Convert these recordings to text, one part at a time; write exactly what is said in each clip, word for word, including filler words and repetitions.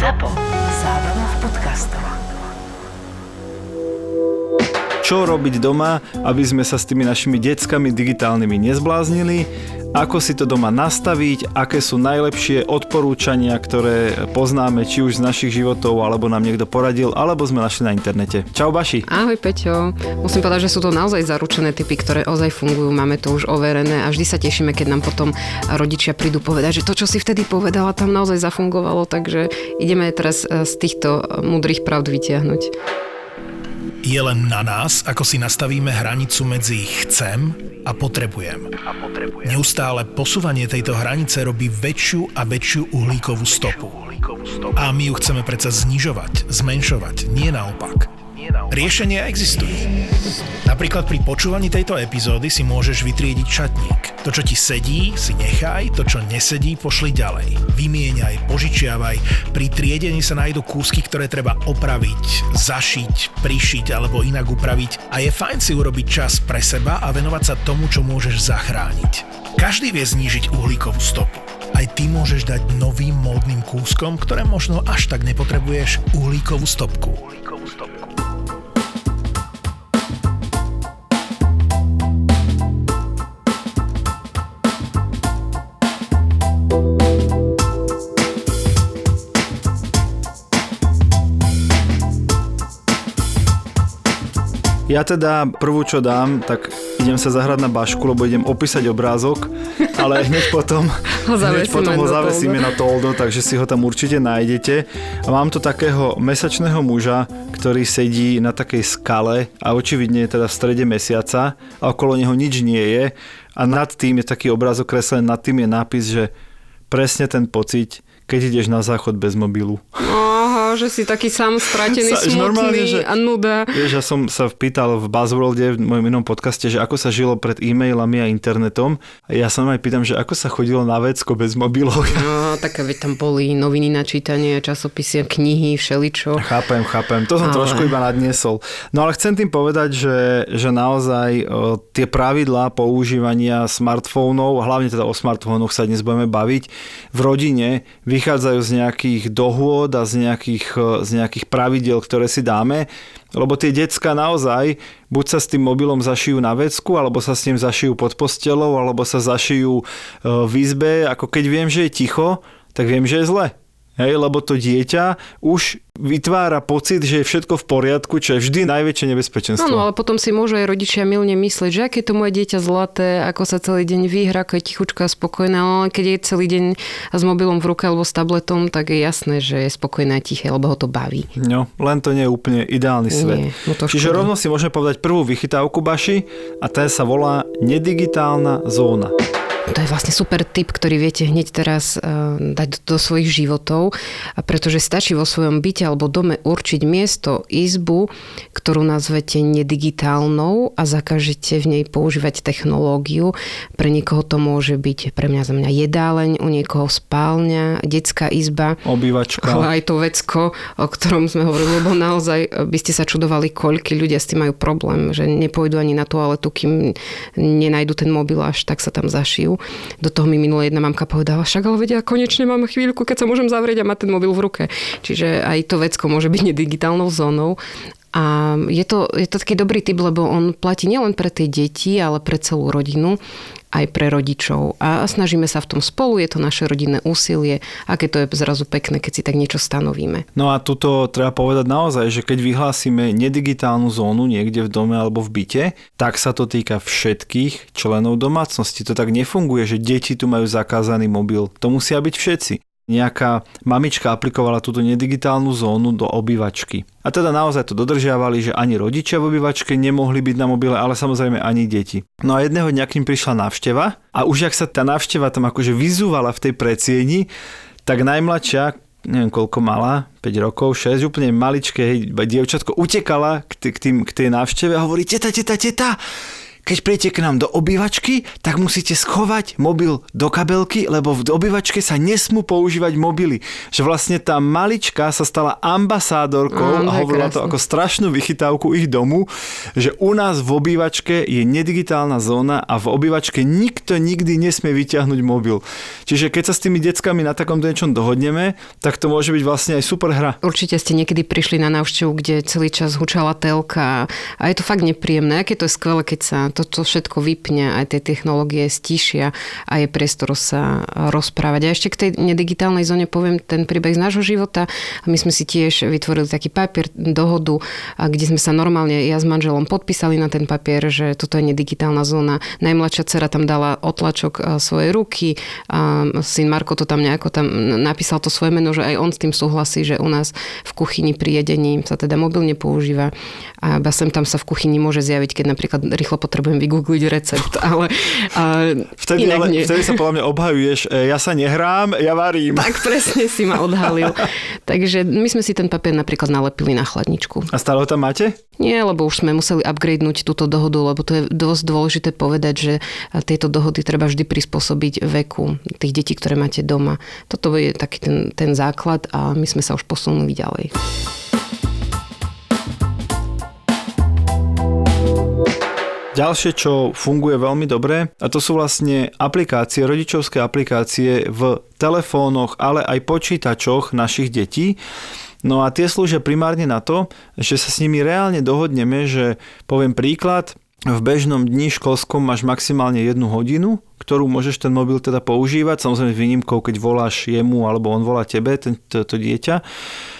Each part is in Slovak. ZAPO. Zábrná v podcastov. Čo robiť doma, aby sme sa s tými našimi deckami digitálnymi nezbláznili? Ako si to doma nastaviť? Aké sú najlepšie odporúčania, ktoré poznáme či už z našich životov, alebo nám niekto poradil, alebo sme našli na internete? Čau Baši. Ahoj Peťo. Musím povedať, že sú to naozaj zaručené tipy, ktoré ozaj fungujú. Máme to už overené a vždy sa tešíme, keď nám potom rodičia prídu povedať, že to, čo si vtedy povedala, tam naozaj zafungovalo, takže ideme teraz z týchto múdrych pravd vytiahnuť. Je len na nás, ako si nastavíme hranicu medzi chcem a potrebujem. Neustále posúvanie tejto hranice robí väčšiu a väčšiu uhlíkovú stopu. A my ju chceme predsa znižovať, zmenšovať, nie naopak. Riešenia existujú. Napríklad pri počúvaní tejto epizódy si môžeš vytriediť šatník. To, čo ti sedí, si nechaj, to, čo nesedí, pošli ďalej. Vymieňaj, požičiavaj, pri triedení sa nájdú kúsky, ktoré treba opraviť, zašiť, prišiť alebo inak upraviť a je fajn si urobiť čas pre seba a venovať sa tomu, čo môžeš zachrániť. Každý vie znížiť uhlíkovú stopu. Aj ty môžeš dať novým módnym kúskom, ktoré možno až tak nepotrebuješ, uhlíkovú stopku. Ja teda prvú, čo dám, tak idem sa zahrať na Bašku, lebo idem opísať obrázok, ale hneď potom ho hneď potom ho zavesíme na toldo, takže si ho tam určite nájdete. A mám tu takého mesačného muža, ktorý sedí na takej skale a očividne je teda v strede mesiaca a okolo neho nič nie je. A nad tým je taký obrázok kreslený, nad tým je nápis, že presne ten pocit, keď ideš na záchod bez mobilu. Že si taký sám stratený, sa, smutný že, a nuda. Vieš, ja som sa pýtal v Buzzworlde, v mojom inom podcaste, že ako sa žilo pred e-mailami a internetom. Ja sa aj pýtam, že ako sa chodilo na vecko bez mobilov. No, tak veď tam boli noviny na čítanie, časopisy, knihy, všeličo. Chápem, chápem. To som ale... trošku iba nadniesol. No ale chcem tým povedať, že, že naozaj o, tie pravidlá používania smartfónov, hlavne teda o smartfónoch sa dnes budeme baviť, v rodine vychádzajú z nejakých dohôd a z nejakých z nejakých pravidiel, ktoré si dáme, lebo tie decka naozaj buď sa s tým mobilom zašijú na vecku, alebo sa s ním zašijú pod postelou, alebo sa zašijú v izbe. Ako keď viem, že je ticho, tak viem, že je zle. Hej, lebo to dieťa už vytvára pocit, že je všetko v poriadku, čo je vždy najväčšie nebezpečenstvo. No, no ale potom si môžu aj rodičia mylne myslieť, že aké to moje dieťa zlaté, ako sa celý deň vyhrá, keď je tichučka a spokojná, ale keď je celý deň s mobilom v ruke alebo s tabletom, tak je jasné, že je spokojná a tiché, lebo ho to baví. No, len to nie je úplne ideálny svet. Nie, no to Čiže škoda. Rovno si môžeme povedať prvú vychytávku, Baši, a tá sa volá nedigitálna zóna. To je vlastne super tip, ktorý viete hneď teraz uh, dať do, do svojich životov, pretože stačí vo svojom byte alebo dome určiť miesto, izbu, ktorú nazvete nedigitálnou a zakažete v nej používať technológiu. Pre niekoho to môže byť, pre mňa za mňa jedáleň, u niekoho spálňa, detská izba. Obývačka. Aj to vecko, o ktorom sme hovorili, lebo naozaj by ste sa čudovali, koľko ľudia s tým majú problém, že nepôjdu ani na toaletu, kým nenajdu ten mobil, až tak sa tam zašijú. Do toho mi minulá jedna mamka povedala, však ale vedia, konečne mám chvíľku, keď sa môžem zavrieť a mať ten mobil v ruke. Čiže aj to vecko môže byť nedigitálnou zónou. A je to, je to taký dobrý tip, lebo on platí nielen pre tie deti, ale pre celú rodinu, aj pre rodičov. A snažíme sa v tom spolu, je to naše rodinné úsilie, aké to je zrazu pekné, keď si tak niečo stanovíme. No a tuto treba povedať naozaj, že keď vyhlásime nedigitálnu zónu niekde v dome alebo v byte, tak sa to týka všetkých členov domácnosti. To tak nefunguje, že deti tu majú zakázaný mobil. To musia byť všetci. Nejaká mamička aplikovala túto nedigitálnu zónu do obývačky. A teda naozaj to dodržiavali, že ani rodičia v obývačke nemohli byť na mobile, ale samozrejme ani deti. No a jedného dňa k nim prišla návšteva a už ak sa tá návšteva tam akože vyzúvala v tej predsieni, tak najmladšia, neviem koľko mala, päť rokov, šesť, úplne maličké, hej, dievčatko, utekala k, t- k, tým, k tej návšteve a hovorí, teta, teta, teta, keď príjete k nám do obývačky, tak musíte schovať mobil do kabelky, lebo v obývačke sa nesmú používať mobily. Že vlastne tá malička sa stala ambasádorkou mm, a hovorila to ako strašnú vychytávku ich domu, že u nás v obývačke je nedigitálna zóna a v obývačke nikto nikdy nesmie vyťahnuť mobil. Čiže keď sa s tými deckami na takomto niečom dohodneme, tak to môže byť vlastne aj super hra. Určite ste niekedy prišli na návštevu, kde celý čas hučala telka a je to fakt nepríjemné. Aké to je skvelé, keď sa toto všetko vypne, aj tie technológie stíšia a je priestor sa rozprávať. A ešte k tej nedigitálnej zóne poviem ten príbeh z nášho života. My sme si tiež vytvorili taký papier, dohodu, kde sme sa normálne ja s manželom podpísali na ten papier, že toto je nedigitálna zóna. Najmladšia dcera tam dala otlačok svojej ruky. A syn Marko to tam nejako tam napísal to svoje meno, že aj on s tým súhlasí, že u nás v kuchyni pri jedení sa teda mobil nepoužíva. A sem tam sa v kuchyni môže zjaviť, keď napríklad rýchlo potrebujem vygoogliť recept, ale a, vtedy, ale vtedy sa podľa mňa obhajuješ, ja sa nehrám, ja varím. Tak presne si ma odhalil. Takže my sme si ten papier napríklad nalepili na chladničku. A stále ho tam máte? Nie, lebo už sme museli upgradenúť túto dohodu, lebo to je dosť dôležité povedať, že tieto dohody treba vždy prispôsobiť veku tých detí, ktoré máte doma. Toto je taký ten, ten základ a my sme sa už posunuli ďalej. Ďalšie, čo funguje veľmi dobre, a to sú vlastne aplikácie, rodičovské aplikácie v telefónoch, ale aj počítačoch našich detí. No a tie slúžia primárne na to, že sa s nimi reálne dohodneme, že poviem príklad, v bežnom dni školskom máš maximálne jednu hodinu, ktorú môžeš ten mobil teda používať, samozrejme s výnimkou, keď voláš jemu alebo on volá tebe, ten, to, to dieťa.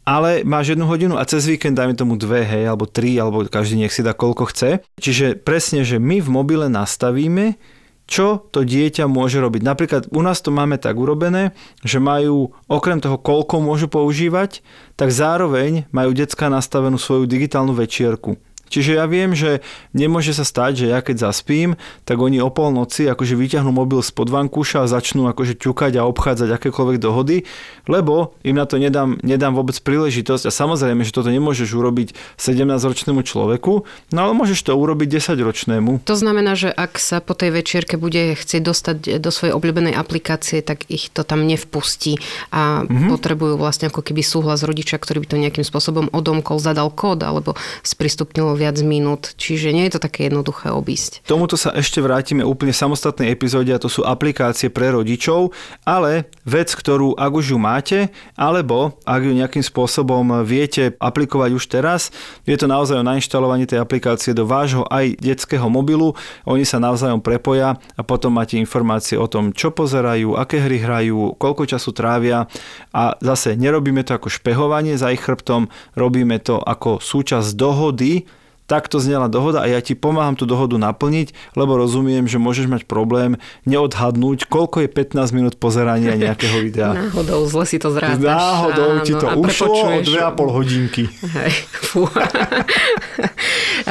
Ale máš jednu hodinu a cez víkend dajme tomu dve, hej, alebo tri, alebo každý nech si dá koľko chce. Čiže presne, že my v mobile nastavíme, čo to dieťa môže robiť. Napríklad u nás to máme tak urobené, že majú okrem toho, koľko môžu používať, tak zároveň majú decká nastavenú svoju digitálnu večierku. Čiže ja viem, že nemôže sa stať, že ja keď zaspím, tak oni o polnoci akože vyťahnú mobil spod vankúša a začnú akože ťukať a obchádzať akékoľvek dohody, lebo im na to nedám, nedám vôbec príležitosť a samozrejme, že toto nemôžeš urobiť sedemnásťročnému človeku, no ale môžeš to urobiť desaťročnému. To znamená, že ak sa po tej večierke bude chcieť dostať do svojej obľúbenej aplikácie, tak ich to tam nevpustí a mm-hmm. potrebujú vlastne ako keby súhlas rodiča, ktorý by to nejakým spôsobom odomkol, zadal kód alebo sprístupnil viac minút, čiže nie je to také jednoduché obísť. Tomuto sa ešte vrátime úplne v samostatnej epizóde a to sú aplikácie pre rodičov, ale vec, ktorú ak už ju máte, alebo ak ju nejakým spôsobom viete aplikovať už teraz, je to naozaj o nainštalovaní tej aplikácie do vášho aj detského mobilu, oni sa navzájom prepoja a potom máte informácie o tom, čo pozerajú, aké hry hrajú, koľko času trávia a zase nerobíme to ako špehovanie za ich chrbtom, robíme to ako súčasť dohody. Takto znela dohoda a ja ti pomáham tú dohodu naplniť, lebo rozumiem, že môžeš mať problém neodhadnúť, koľko je pätnásť minút pozerania nejakého videa. Náhodou zle si to zrátaš. Náhodou áno, ti to ušlo o dve a pol hodinky. Hej, fú.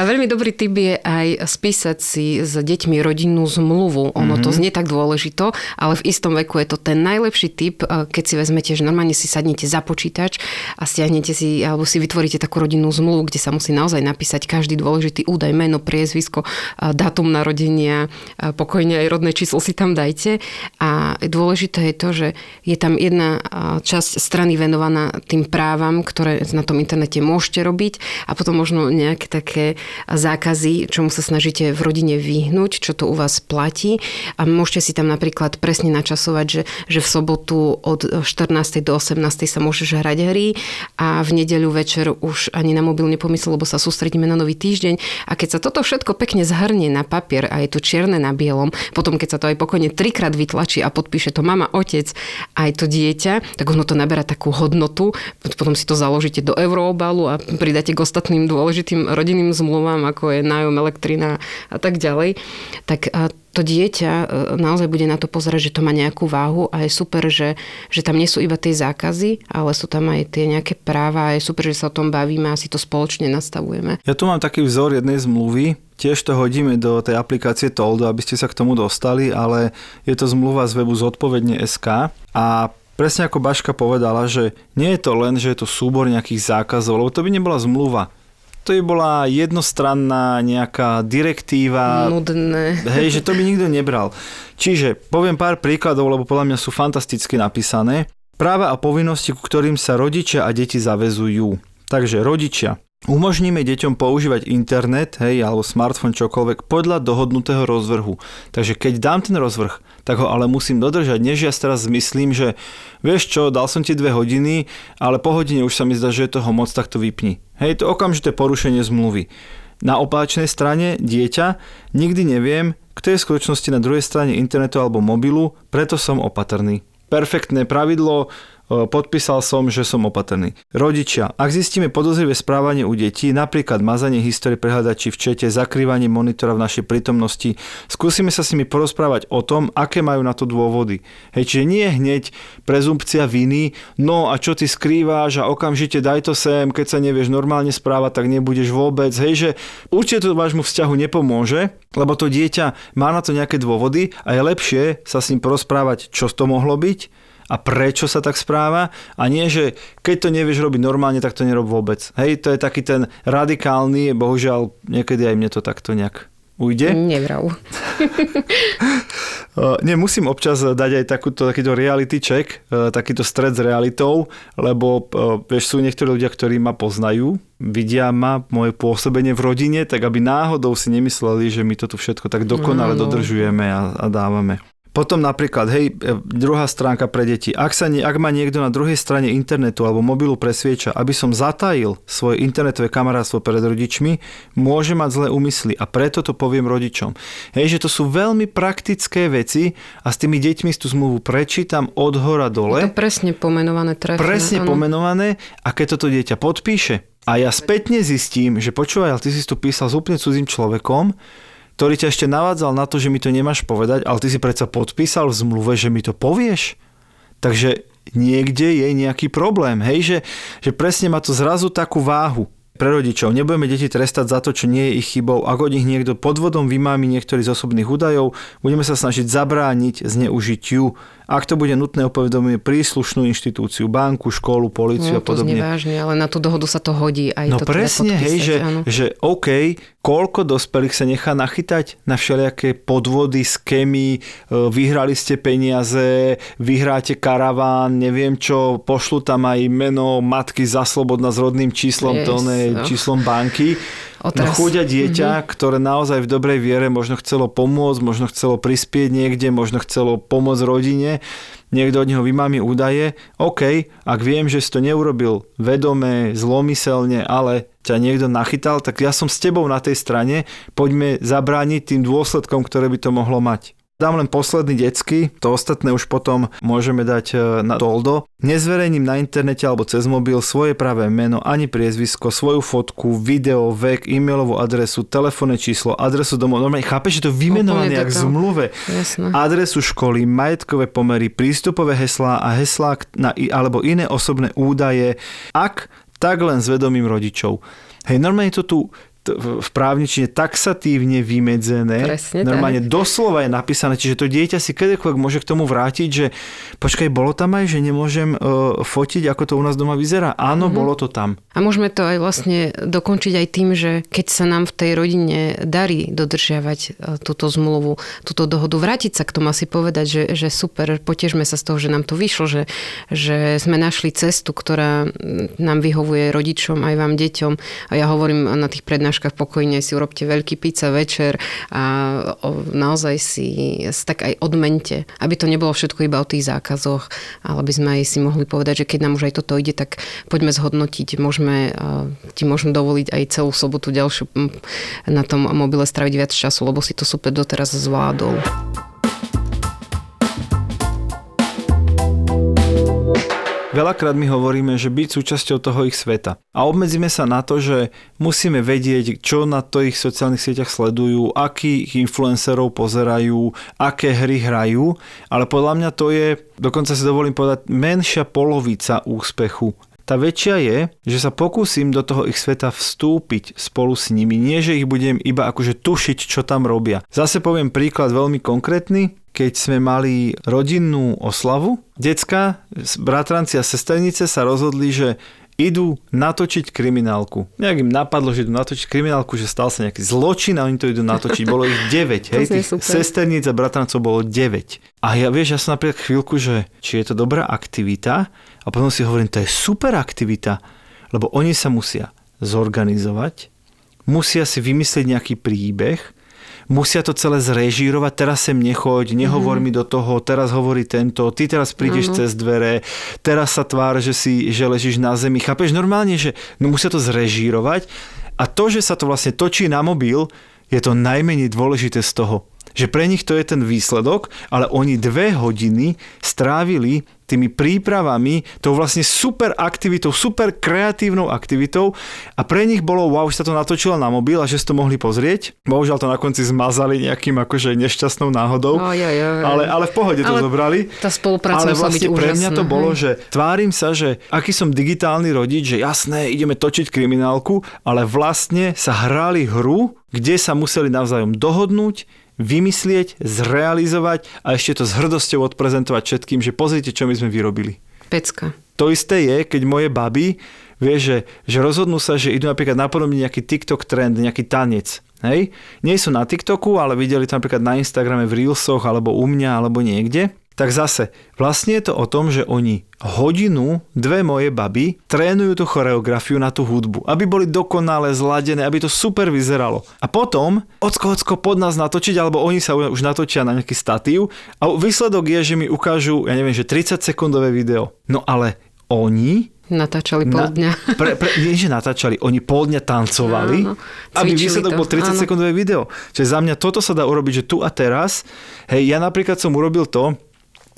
A veľmi dobrý tip je aj spísať si s deťmi rodinnú zmluvu. Ono mm-hmm. to znie tak dôležito, ale v istom veku je to ten najlepší tip, keď si vezmete, že normálne si sadnete za počítač a stiahnete si, alebo si vytvoríte takú rodinnú zmluvu, kde sa musí naozaj napísať každý dôležitý údaj, meno, priezvisko, dátum narodenia, pokojne aj rodné číslo si tam dajte. A dôležité je to, že je tam jedna časť strany venovaná tým právam, ktoré na tom internete môžete robiť a potom možno nejaké také zákazy, čomu sa snažíte v rodine vyhnúť, čo to u vás platí. A môžete si tam napríklad presne načasovať, že, že v sobotu od štrnástej do osemnástej sa môžeš hrať hry a v nedeľu večer už ani na mobil nepomyslel, lebo sa sústredíme na nový týždeň a keď sa toto všetko pekne zhrnie na papier a je to čierne na bielom, potom keď sa to aj pokojne trikrát vytlačí a podpíše to mama, otec aj to dieťa, tak ono to naberá takú hodnotu, potom si to založíte do euroobalu a pridáte k ostatným dôležitým rodinným zmluvám, ako je nájom, elektrina a tak ďalej. Tak to dieťa naozaj bude na to pozerať, že to má nejakú váhu a je super, že, že tam nie sú iba tie zákazy, ale sú tam aj tie nejaké práva a je super, že sa o tom bavíme a si to spoločne nastavujeme. Ja tu mám taký vzor jednej zmluvy, tiež to hodíme do tej aplikácie Toldo, aby ste sa k tomu dostali, ale je to zmluva z webu zodpovedne bodka es ká a presne ako Baška povedala, že nie je to len, že je to súbor nejakých zákazov, lebo to by nebola zmluva. to je bola jednostranná nejaká direktíva. Nudné. Hej, že to by nikto nebral. Čiže poviem pár príkladov, lebo podľa mňa sú fantasticky napísané. Práva a povinnosti, ku ktorým sa rodičia a deti zaväzujú. Takže rodičia. Umožníme deťom používať internet, hej, alebo smartfón, čokoľvek, podľa dohodnutého rozvrhu. Takže keď dám ten rozvrh, tak ho ale musím dodržať. Než ja teraz myslím, že vieš čo, dal som ti dve hodiny, ale po hodine už sa mi zdá, že je toho moc, tak to vypni. Hej, to okamžité porušenie zmluvy. Na opačnej strane dieťa nikdy neviem, kto je v skutočnosti na druhej strane internetu alebo mobilu, preto som opatrný. Perfektné pravidlo, podpísal som, že som opatrný. Rodičia, ak zistíme podozrivé správanie u detí, napríklad mazanie histórie prehľadači v čete, zakrývanie monitora v našej prítomnosti, skúsime sa s nimi porozprávať o tom, aké majú na to dôvody. Hej, čiže nie hneď prezumpcia viny, no a čo ty skrýváš a okamžite daj to sem, keď sa nevieš normálne správať, tak nebudeš vôbec. Hej, že určite to vášmu vzťahu nepomôže, lebo to dieťa má na to nejaké dôvody a je lepšie sa s ním porozprávať, čo to mohlo byť, a prečo sa tak správa, a nie, že keď to nevieš robiť normálne, tak to nerob vôbec. Hej, to je taký ten radikálny, bohužiaľ, niekedy aj mne to takto nejak ujde. Nevrav. Nie, musím občas dať aj takúto, takýto reality check, takýto stret s realitou, lebo vieš, sú niektorí ľudia, ktorí ma poznajú, vidia ma, moje pôsobenie v rodine, tak aby náhodou si nemysleli, že my to tu všetko tak dokonale no, no. dodržujeme a, a dávame. Potom napríklad, hej, druhá stránka pre deti. Ak, sa nie, ak ma niekto na druhej strane internetu alebo mobilu presvieča, aby som zatajil svoje internetové kamarátstvo pred rodičmi, môže mať zlé úmysly a preto to poviem rodičom. Hej, že to sú veľmi praktické veci a s tými deťmi tú zmluvu prečítam od hora dole. Je to presne pomenované, trefné. Presne ano. pomenované a keď toto dieťa podpíše a ja spätne zistím, že počúvaj, ale ty si tu písal s úplne cudzým človekom, ktorý ťa ešte navádzal na to, že mi to nemáš povedať, ale ty si predsa podpísal v zmluve, že mi to povieš. Takže niekde je nejaký problém, hej, že, že presne má to zrazu takú váhu pre rodičov. Nebudeme deti trestať za to, čo nie je ich chybou. Ak od nich niekto podvodom vymámi niektorý z osobných údajov, budeme sa snažiť zabrániť zneužitiu. Ak to bude nutné, upovedomíme príslušnú inštitúciu, banku, školu, políciu no, a podobne. No to znie vážne, ale na tú dohodu sa to hodí. Aj no to presne, hej, že, že OK, koľko dospelých sa nechá nachytať na všelijaké podvody, skémy, vyhrali ste peniaze, vyhráte karaván, neviem čo, pošlu tam aj meno matky za slobodná s rodným číslom, yes, to ne, no. číslom banky. Otraz. No chúďa dieťa, mm-hmm. ktoré naozaj v dobrej viere možno chcelo pomôcť, možno chcelo prispieť niekde, možno chcelo pomôcť rodine, niekto od neho vymámi údaje. OK, ak viem, že si to neurobil vedomé, zlomyselne, ale ťa niekto nachytal, tak ja som s tebou na tej strane, poďme zabrániť tým dôsledkom, ktoré by to mohlo mať. Dám len posledný detský, to ostatné už potom môžeme dať na toldo. Nezverejním na internete alebo cez mobil svoje pravé meno, ani priezvisko, svoju fotku, video, vek, e-mailovú adresu, telefónne číslo, adresu domov. Normálne chápeš, že to vymenované jak v zmluve. Jasne. Adresu školy, majetkové pomery, prístupové heslá a heslá na, alebo iné osobné údaje, ak tak len s vedomím rodičov. Hej, normálne to tu v právničine taxatívne vymedzené. Presne, normálne tak. Doslova je napísané, čiže to dieťa si kedykoľvek môže k tomu vrátiť, že počkaj, bolo tam aj, že nemôžem uh, fotiť, ako to u nás doma vyzerá. Áno, mm-hmm. bolo to tam. A môžeme to aj vlastne dokončiť aj tým, že keď sa nám v tej rodine darí dodržiavať túto zmluvu, túto dohodu, vrátiť sa k tomu asi povedať, že, že super, potešme sa z toho, že nám to vyšlo, že, že sme našli cestu, ktorá nám vyhovuje rodičom, aj vám, deťom. A ja hovorím na tých prednáškach pokojne si urobte veľký pizza večer a naozaj si tak aj odmente, aby to nebolo všetko iba o tých zákazoch, ale by sme aj si mohli povedať, že keď nám už aj toto ide, tak poďme zhodnotiť, môžeme ti môžem dovoliť aj celú sobotu ďalšiu na tom mobile straviť viac času, lebo si to super doteraz zvládol. Veľakrát my hovoríme, že byť súčasťou toho ich sveta. A obmedzíme sa na to, že musíme vedieť, čo na tých sociálnych sieťach sledujú, akých influencerov pozerajú, aké hry hrajú, ale podľa mňa to je, dokonca si dovolím povedať, menšia polovica úspechu. Tá väčšia je, že sa pokúsim do toho ich sveta vstúpiť spolu s nimi, nie že ich budem iba akože tušiť, čo tam robia. Zase poviem príklad veľmi konkrétny. Keď sme mali rodinnú oslavu, decka, bratranci a sesternice sa rozhodli, že idú natočiť kriminálku. Nejak im napadlo, že idú natočiť kriminálku, že stal sa nejaký zločin a oni to idú natočiť. Bolo ich deväť, hej, tých sesterníc a bratrancov bolo deväť. A ja vieš, ja som napríklad chvíľku, že či je to dobrá aktivita a potom si hovorím, to je super aktivita, lebo oni sa musia zorganizovať, musia si vymyslieť nejaký príbeh, musia to celé zrežírovať, teraz sem nechoď, nehovor mm. mi do toho, teraz hovorí tento, ty teraz prídeš mm. cez dvere, teraz sa tvár, že si, že ležíš na zemi. Chápeš normálne, že no, musia to zrežírovať a to, že sa to vlastne točí na mobil, je to najmenej dôležité z toho. Že pre nich to je ten výsledok, ale oni dve hodiny strávili tými prípravami, tou vlastne super aktivitou, super kreatívnou aktivitou a pre nich bolo wow, že sa to natočilo na mobil a že si to mohli pozrieť. Bohužiaľ to na konci zmazali nejakým akože nešťastnou náhodou, oj, oj, oj. Ale, ale v pohode to ale zobrali. Tá spolupráca ale vlastne byť pre mňa úžasná. To bolo, že tvárim sa, že aký som digitálny rodič, že jasné, ideme točiť kriminálku, ale vlastne sa hrali hru, kde sa museli navzájom dohodnúť, vymyslieť, zrealizovať a ešte to s hrdosťou odprezentovať všetkým, že pozrite, čo my sme vyrobili. Pecka. To isté je, keď moje baby vie, že, že rozhodnú sa, že idú napríklad napodobniť nejaký TikTok trend, nejaký tanec. Hej? Nie sú na TikToku, ale videli to napríklad na Instagrame v Reelsoch, alebo u mňa, alebo niekde. Tak zase, vlastne je to o tom, že oni hodinu, dve moje baby trénujú tú choreografiu na tú hudbu, aby boli dokonale zladené, aby to super vyzeralo. A potom, ocko, ocko, pod nás natočiť, alebo oni sa už natočia na nejaký statív a výsledok je, že mi ukážu, ja neviem, že tridsaťsekundové video. No ale oni... Natáčali pol dňa. Na, pre, pre, nie, že natáčali, oni pol dňa tancovali, áno, aby výsledok bol tridsaťsekundové video. Čiže za mňa toto sa dá urobiť, že tu a teraz, hej, ja napríklad som urobil to,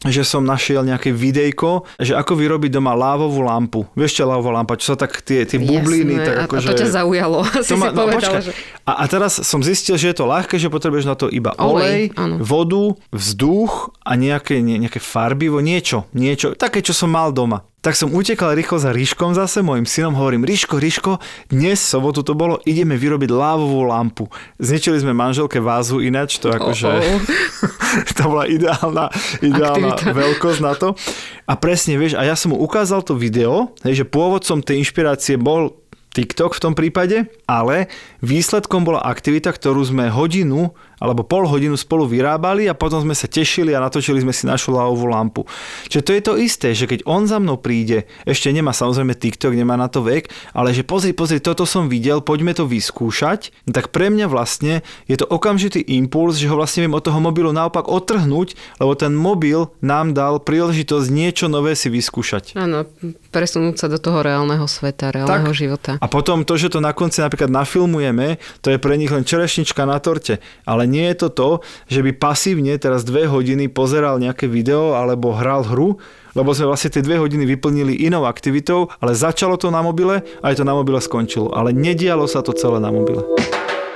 že som našiel nejaké videjko, že ako vyrobiť doma lávovú lampu. Vieš čo, lávová lampa, čo sa tak tie, tie bubliny... Jasné, tak ako, a to že... ťa zaujalo. To ma, si no, povedal, že... a, a teraz som zistil, že je to ľahké, že potrebuješ na to iba olej, olej vodu, vzduch a nejaké, nie, nejaké farbivo, niečo, niečo, také, čo som mal doma. Tak som utekal rýchlo za Ryškom zase, mojim synom hovorím, Ryško, Ryško, dnes sobotu to bolo, ideme vyrobiť lávovú lampu. Zničili sme manželke vázu ináč, to akože, oh, oh. to bola ideálna, ideálna veľkosť na to. A presne, vieš, a ja som mu ukázal to video, hej, že pôvodcom tej inšpirácie bol TikTok v tom prípade, ale výsledkom bola aktivita, ktorú sme hodinu alebo pol hodinu spolu vyrábali a potom sme sa tešili a natočili sme si našu lávovú lampu. Čiže to je to isté, že keď on za mnou príde, ešte nemá samozrejme TikTok, nemá na to vek, ale že pozri, pozri, toto som videl, poďme to vyskúšať, tak pre mňa vlastne je to okamžitý impuls, že ho vlastne viem od toho mobilu naopak odtrhnúť, lebo ten mobil nám dal príležitosť niečo nové si vyskúšať. Áno, presunúť sa do toho reálneho sveta, reálneho tak. života. A potom to, že to na konci napríklad nafilmujeme, to je pre nich len čerešnička na torte. Ale nie je to to, že by pasívne teraz dve hodiny pozeral nejaké video alebo hral hru, lebo sme vlastne tie dve hodiny vyplnili inou aktivitou, ale začalo to na mobile a aj to na mobile skončilo. Ale nedialo sa to celé na mobile.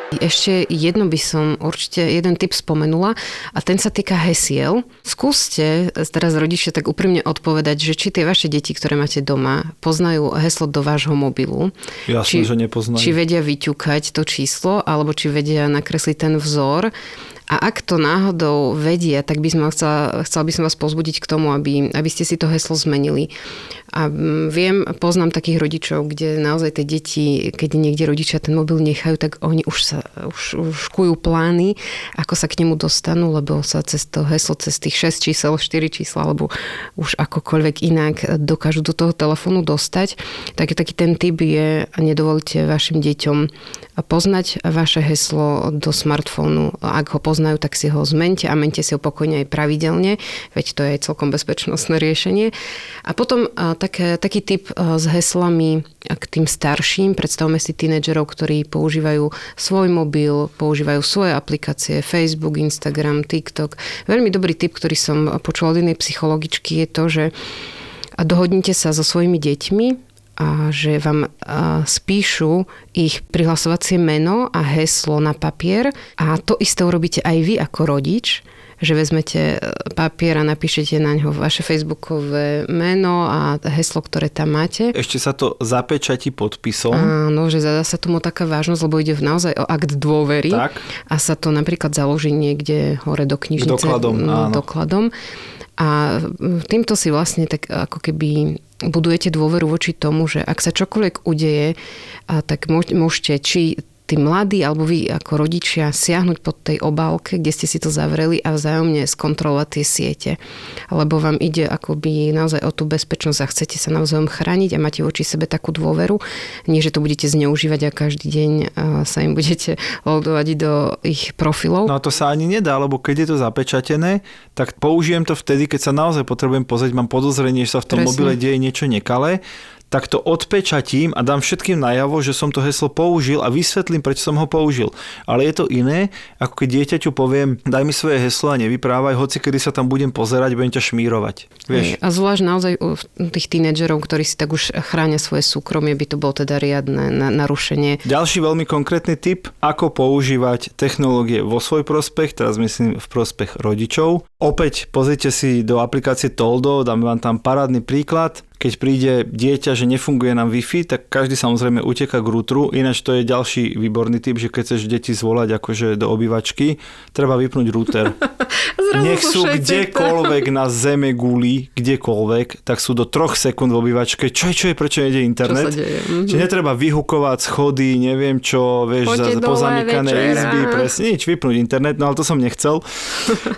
Ešte jedno by som určite, jeden tip spomenula a ten sa týka hesiel. Skúste teraz rodičia tak úprimne odpovedať, že či tie vaše deti, ktoré máte doma, poznajú heslo do vášho mobilu. Jasne, že nepoznajú. Či vedia vyťukať to číslo, alebo či vedia nakresliť ten vzor. A ak to náhodou vedia, tak by som chcela, chcela by som vás povzbudiť k tomu, aby, aby ste si to heslo zmenili. A viem, poznám takých rodičov, kde naozaj tie deti, keď niekde rodičia ten mobil nechajú, tak oni už sa už, už škujú plány, ako sa k nemu dostanú, lebo sa cez to heslo, cez tých šesť čísel, štyri čísla, alebo už akokoľvek inak dokážu do toho telefónu dostať. Tak taký ten tip je, nedovolte vašim deťom poznať vaše heslo do smartfónu. Ak ho poznajú, znajú, tak si ho zmente a mente si ho pokojne aj pravidelne, veď to je aj celkom bezpečnostné riešenie. A potom také, taký typ s heslami k tým starším. Predstavme si tínedžerov, ktorí používajú svoj mobil, používajú svoje aplikácie, Facebook, Instagram, TikTok. Veľmi dobrý tip, ktorý som počula od jednej psychologičky, je to, že dohodnite sa so svojimi deťmi, a že vám spíšu ich prihlasovacie meno a heslo na papier a to isté urobíte aj vy ako rodič, že vezmete papier a napíšete na ňo vaše facebookové meno a heslo, ktoré tam máte. Ešte sa to zapečatí podpisom. Áno, že zadá sa tomu taká vážnosť, lebo ide naozaj o akt dôvery. Tak. A sa to napríklad založí niekde hore do knižnice. Dokladom, áno. Dokladom. A týmto si vlastne tak ako keby budujete dôveru voči tomu, že ak sa čokoľvek udeje, tak môžete či tí mladí alebo vy ako rodičia siahnuť po tej obálke, kde ste si to zavreli a vzájomne skontrolovať tie siete. Lebo vám ide akoby naozaj o tú bezpečnosť a chcete sa naozaj chrániť a máte voči sebe takú dôveru. Nie, že to budete zneužívať a každý deň sa im budete loadovať do ich profilov. No a to sa ani nedá, lebo keď je to zapečatené, tak použijem to vtedy, keď sa naozaj potrebujem pozrieť, mám podozrenie, že sa v tom Presne. mobile deje niečo nekalé, tak to odpečatím a dám všetkým najavo, že som to heslo použil a vysvetlím, prečo som ho použil. Ale je to iné, ako keď dieťaťu poviem, daj mi svoje heslo a nevyprávaj, hoci kedy sa tam budem pozerať, budem ťa šmírovať. Vieš? A zvlášť naozaj u tých tínedžerov, ktorí si tak už chránia svoje súkromie, by to bolo teda riadne narušenie. Ďalší veľmi konkrétny tip, ako používať technológie vo svoj prospech, teraz myslím v prospech rodičov. Opäť pozrite si do aplikácie Toldo, dám vám tam parádny príklad. Keď príde dieťa, že nefunguje nám Wi-Fi, tak každý samozrejme uteká k rútru. Ináč to je ďalší výborný tip, že keď chceš deti zvolať akože do obývačky, treba vypnúť rúter. Nech sú kdekoľvek na zeme guli, kdekoľvek, tak sú do troch sekúnd v obývačke. Čo je, čo je, prečo nejde internet? Čo sa deje? Mhm. Čiže netreba vyhukovať schody, neviem čo, vieš, za pozamykané izby, presne, nič, vypnúť internet, no ale to som nechcel.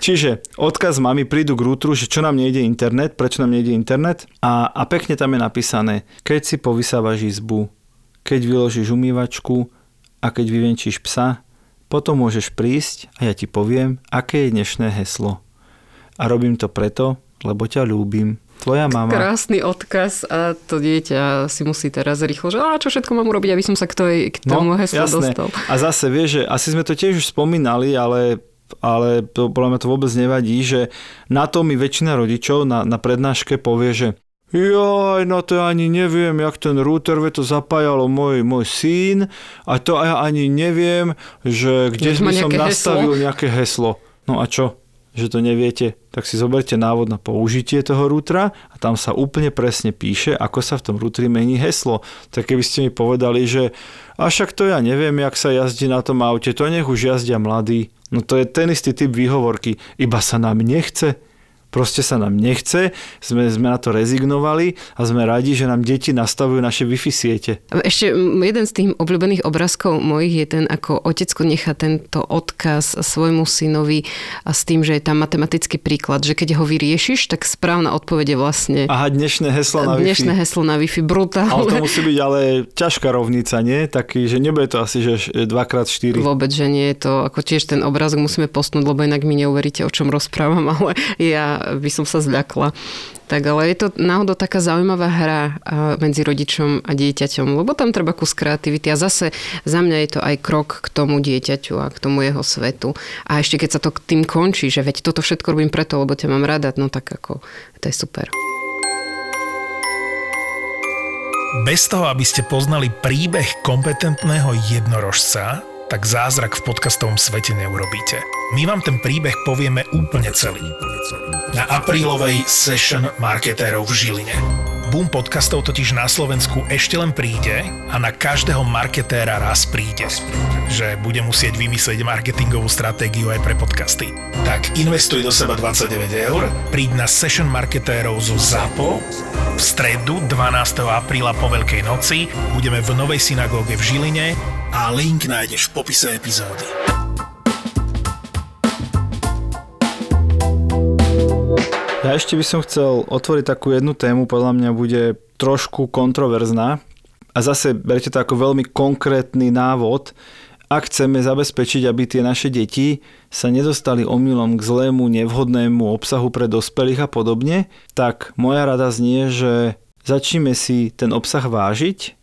Čiže odkaz mami, prídu k rútru, že čo nám nejde internet, prečo nám nejde internet? A, a pekne tam je napísané, keď si povysávaš izbu, keď vyložíš umývačku a keď vyvenčíš psa, potom môžeš prísť a ja ti poviem, aké je dnešné heslo. A robím to preto, lebo ťa ľúbim. Tvoja mama. Krásny odkaz a to dieťa si musí teraz rýchlo, že a čo všetko mám urobiť, aby som sa k, toj, k tomu no, heslu jasné. dostal. A zase vieš, že asi sme to tiež už spomínali, ale... ale podľa mňa to vôbec nevadí, že na to mi väčšina rodičov na, na prednáške povie, že joj, no to ani neviem, jak ten router, ve to zapájalo môj, môj syn a to ja ani neviem, že kde by som nastavil heslo. Nejaké heslo. No a čo? Že to neviete? Tak si zoberte návod na použitie toho routera a tam sa úplne presne píše, ako sa v tom routeri mení heslo. Tak keby ste mi povedali, že a však to ja neviem, jak sa jazdí na tom aute, to nech už jazdia mladí. No to je ten istý typ výhovorky. Iba sa nám nechce. Proste sa nám nechce. Sme, sme na to rezignovali a sme radi, že nám deti nastavujú naše Wi-Fi siete. Ešte jeden z tých obľúbených obrázkov mojich je ten, ako otecko nechá tento odkaz svojmu synovi a s tým, že je tam matematický príklad, že keď ho vyriešiš, tak správna odpoveď je vlastne... Aha, dnešné heslo na Wi-Fi. Dnešné heslo na Wi-Fi, brutálne. Ale to musí byť ale ťažká rovnica, nie? Taký, že nebude to asi, že dva krát štyri. Vôbec, že nie je to. Ako tiež ten obrázok musíme postnúť, lebo inak mi neuveríte, o čom rozprávam, ale ja by som sa zľakla. Tak, ale je to náhodou taká zaujímavá hra medzi rodičom a dieťaťom, lebo tam treba kus kreativity a zase za mňa je to aj krok k tomu dieťaťu a k tomu jeho svetu. A ešte keď sa to tým končí, že veď toto všetko robím preto, lebo ťa mám rada, no tak ako, to je super. Bez toho, aby ste poznali príbeh kompetentného jednorožca, tak zázrak v podcastovom svete neurobíte. My vám ten príbeh povieme úplne celý. Na aprílovej session marketérov v Žiline. Boom podcastov totiž na Slovensku ešte len príde a na každého marketéra raz príde, že bude musieť vymyslieť marketingovú stratégiu aj pre podcasty. Tak investuj do seba dvadsaťdeväť eur, príď na session marketérov zo ZAPO. V stredu dvanásteho apríla po Veľkej noci budeme v Novej synagóge v Žiline a link nájdeš v popise epizódy. Ja ešte by som chcel otvoriť takú jednu tému, podľa mňa bude trošku kontroverzná a zase berte to ako veľmi konkrétny návod, ak chceme zabezpečiť, aby tie naše deti sa nedostali omylom k zlému, nevhodnému obsahu pre dospelých a podobne, tak moja rada znie, že začneme si ten obsah vážiť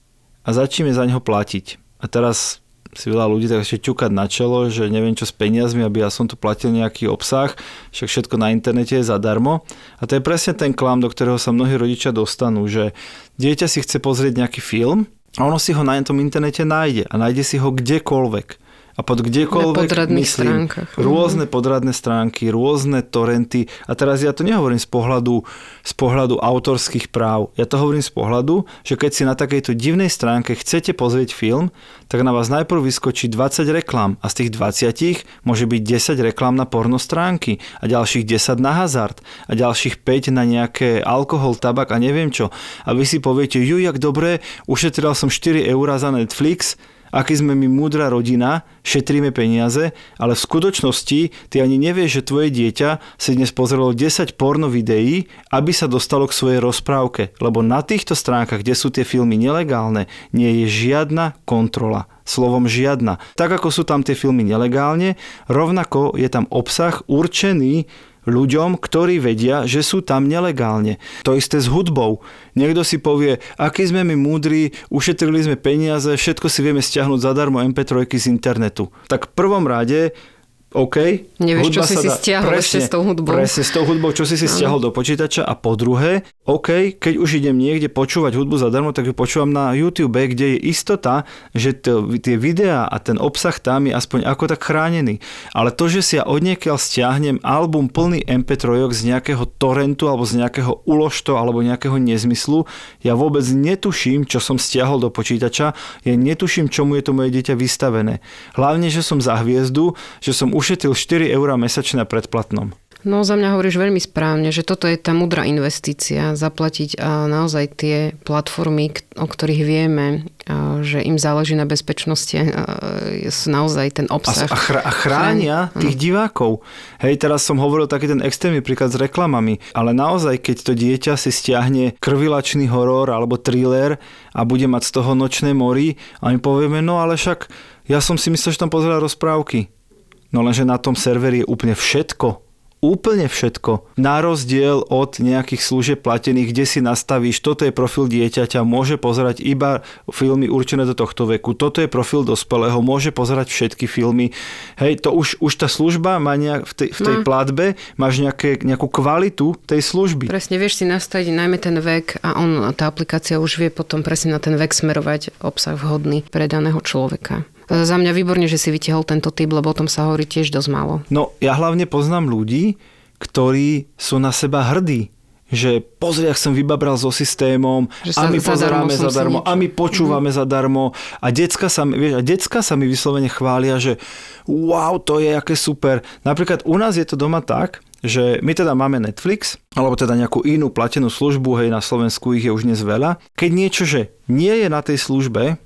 a začneme za neho platiť. A teraz si veľa ľudí tak ešte ťukať na čelo, že neviem čo s peniazmi, aby ja som tu platil nejaký obsah, však všetko na internete je zadarmo. A to je presne ten klam, do ktorého sa mnohí rodičia dostanú, že dieťa si chce pozrieť nejaký film a ono si ho na tom internete nájde a nájde si ho kdekoľvek. a pod kdekoľvek myslím rôzne podradné stránky, rôzne torenty. A teraz ja to nehovorím z pohľadu, z pohľadu autorských práv. Ja to hovorím z pohľadu, že keď si na takejto divnej stránke chcete pozrieť film, tak na vás najprv vyskočí dvadsať reklám a z tých dvadsať môže byť desať reklám na porno stránky a ďalších desať na hazard a ďalších päť na nejaké alkohol, tabak a neviem čo. A vy si poviete, ju, jak dobre, ušetril som štyri eurá za Netflix, aký sme my múdra rodina, šetríme peniaze, ale v skutočnosti ty ani nevieš, že tvoje dieťa si dnes pozrelo desať porno videí, aby sa dostalo k svojej rozprávke. Lebo na týchto stránkach, kde sú tie filmy nelegálne, nie je žiadna kontrola. Slovom žiadna. Tak ako sú tam tie filmy nelegálne, rovnako je tam obsah určený ľuďom, ktorí vedia, že sú tam nelegálne. To isté s hudbou. Niekto si povie, aký sme my múdri, ušetrili sme peniaze, všetko si vieme stiahnuť zadarmo em pé tri z internetu. Tak v prvom rade, OK, nevieš, hudba čo si si stiahol presne, ešte s tou hudbou. Presne, s tou hudbou, čo si si stiahol do počítača. A po druhé, OK, keď už idem niekde počúvať hudbu zadarmo, tak ju počúvam na YouTube, kde je istota, že to, tie videá a ten obsah tam je aspoň ako tak chránený. Ale to, že si ja odniekiaľ stiahnem album plný em pé tri z nejakého torrentu alebo z nejakého uložto alebo nejakého nezmyslu, ja vôbec netuším, čo som stiahol do počítača, ja netuším, čomu je to moje dieťa vystavené. Hlavne, že som za hviezdu, že som už ušetil štyri eurá mesačne na predplatnom. No za mňa hovoríš veľmi správne, že toto je tá mudrá investícia, zaplatiť naozaj tie platformy, o ktorých vieme, že im záleží na bezpečnosti, sú naozaj ten obsah. A, chr- a chránia Chrán... tých divákov. Hej, teraz som hovoril taký ten extrémny príklad s reklamami, ale naozaj, keď to dieťa si stiahne krvilačný horor alebo thriller a bude mať z toho nočné mori a my povieme, no ale však ja som si myslel, že tam pozeral rozprávky. No lenže na tom serveri je úplne všetko. Úplne všetko. Na rozdiel od nejakých služieb platených, kde si nastavíš, toto je profil dieťaťa, môže pozerať iba filmy určené do tohto veku. Toto je profil dospelého, môže pozerať všetky filmy. Hej, to už, už tá služba má nejak, v tej, v tej má. platbe máš nejaké, nejakú kvalitu tej služby. Presne, vieš si nastaviť najmä ten vek a on, tá aplikácia už vie potom presne na ten vek smerovať obsah vhodný pre daného človeka. Za mňa výborne, že si vytiahol tento typ, lebo o tom sa hovorí tiež dosť málo. No, ja hlavne poznám ľudí, ktorí sú na seba hrdí, že pozri, ak som vybabral so systémom, sa, a my pozeráme zadarmo, a my počúvame mm. zadarmo a decka sa, vieš, a decka sa mi vyslovene chvália, že wow, to je aké super. Napríklad u nás je to doma tak, že my teda máme Netflix, alebo teda nejakú inú platenú službu, hej, na Slovensku ich je už dnes veľa. Keď niečo, že nie je na tej službe,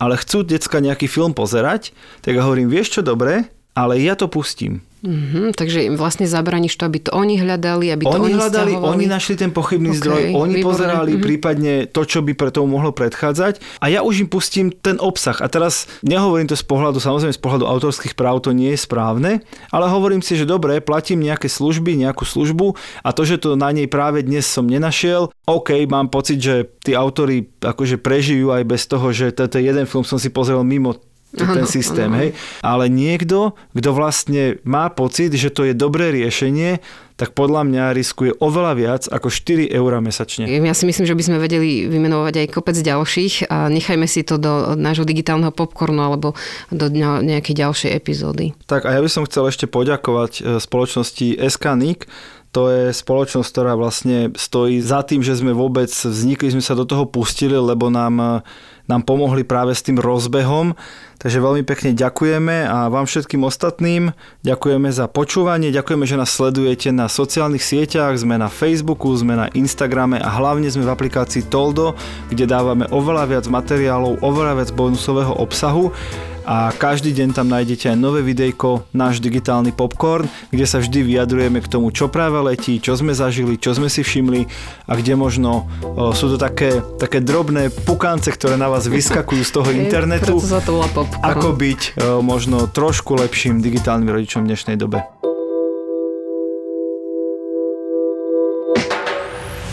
ale chcú decka nejaký film pozerať, tak ja hovorím, vieš čo, dobre, ale ja to pustím. Mm-hmm, takže im vlastne zabraníš to, aby to oni hľadali, aby to oni, oni hľadali, stahovali. Oni našli ten pochybný okay, zdroj, oni výborné. Pozerali mm-hmm. prípadne to, čo by pre tomu mohlo predchádzať a ja už im pustím ten obsah. A teraz nehovorím to z pohľadu, samozrejme z pohľadu autorských práv to nie je správne, ale hovorím si, že dobre, platím nejaké služby, nejakú službu a to, že to na nej práve dnes som nenašiel, OK, mám pocit, že tí autori akože prežijú aj bez toho, že ten jeden film som si pozrel mimo ten ano, systém, ano. Hej. Ale niekto, kto vlastne má pocit, že to je dobré riešenie, tak podľa mňa riskuje oveľa viac ako štyri eurá mesačne. Ja si myslím, že by sme vedeli vymenovať aj kopec ďalších a nechajme si to do nášho digitálneho popcornu alebo do nejakej ďalšej epizódy. Tak a ja by som chcel ešte poďakovať spoločnosti es ká en í cé. To je spoločnosť, ktorá vlastne stojí za tým, že sme vôbec vznikli, sme sa do toho pustili, lebo nám, nám pomohli práve s tým rozbehom. Takže veľmi pekne ďakujeme a vám všetkým ostatným ďakujeme za počúvanie, ďakujeme, že nás sledujete na sociálnych sieťach, sme na Facebooku, sme na Instagrame a hlavne sme v aplikácii Toldo, kde dávame oveľa viac materiálov, oveľa viac bonusového obsahu. A každý deň tam nájdete aj nové videjko, náš digitálny popcorn, kde sa vždy vyjadrujeme k tomu, čo práve letí, čo sme zažili, čo sme si všimli a kde možno o, sú to také, také drobné pukance, ktoré na vás vyskakujú z toho internetu, ako byť o, možno trošku lepším digitálnym rodičom v dnešnej dobe.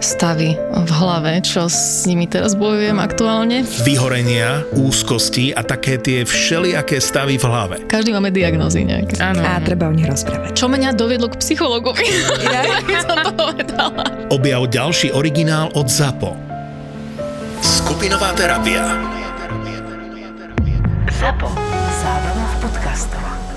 stavy v hlave, čo s nimi teraz bojujem aktuálne. Vyhorenia, úzkosti a také tie všelijaké stavy v hlave. Každý máme diagnózy nejaké. Áno. A treba o nich rozprávať. Čo mňa dovedlo k psychologovi. Ja som to povedala. Objav ďalší originál od ZAPO. Skupinová terapia. ZAPO. Zábava v podcastoch.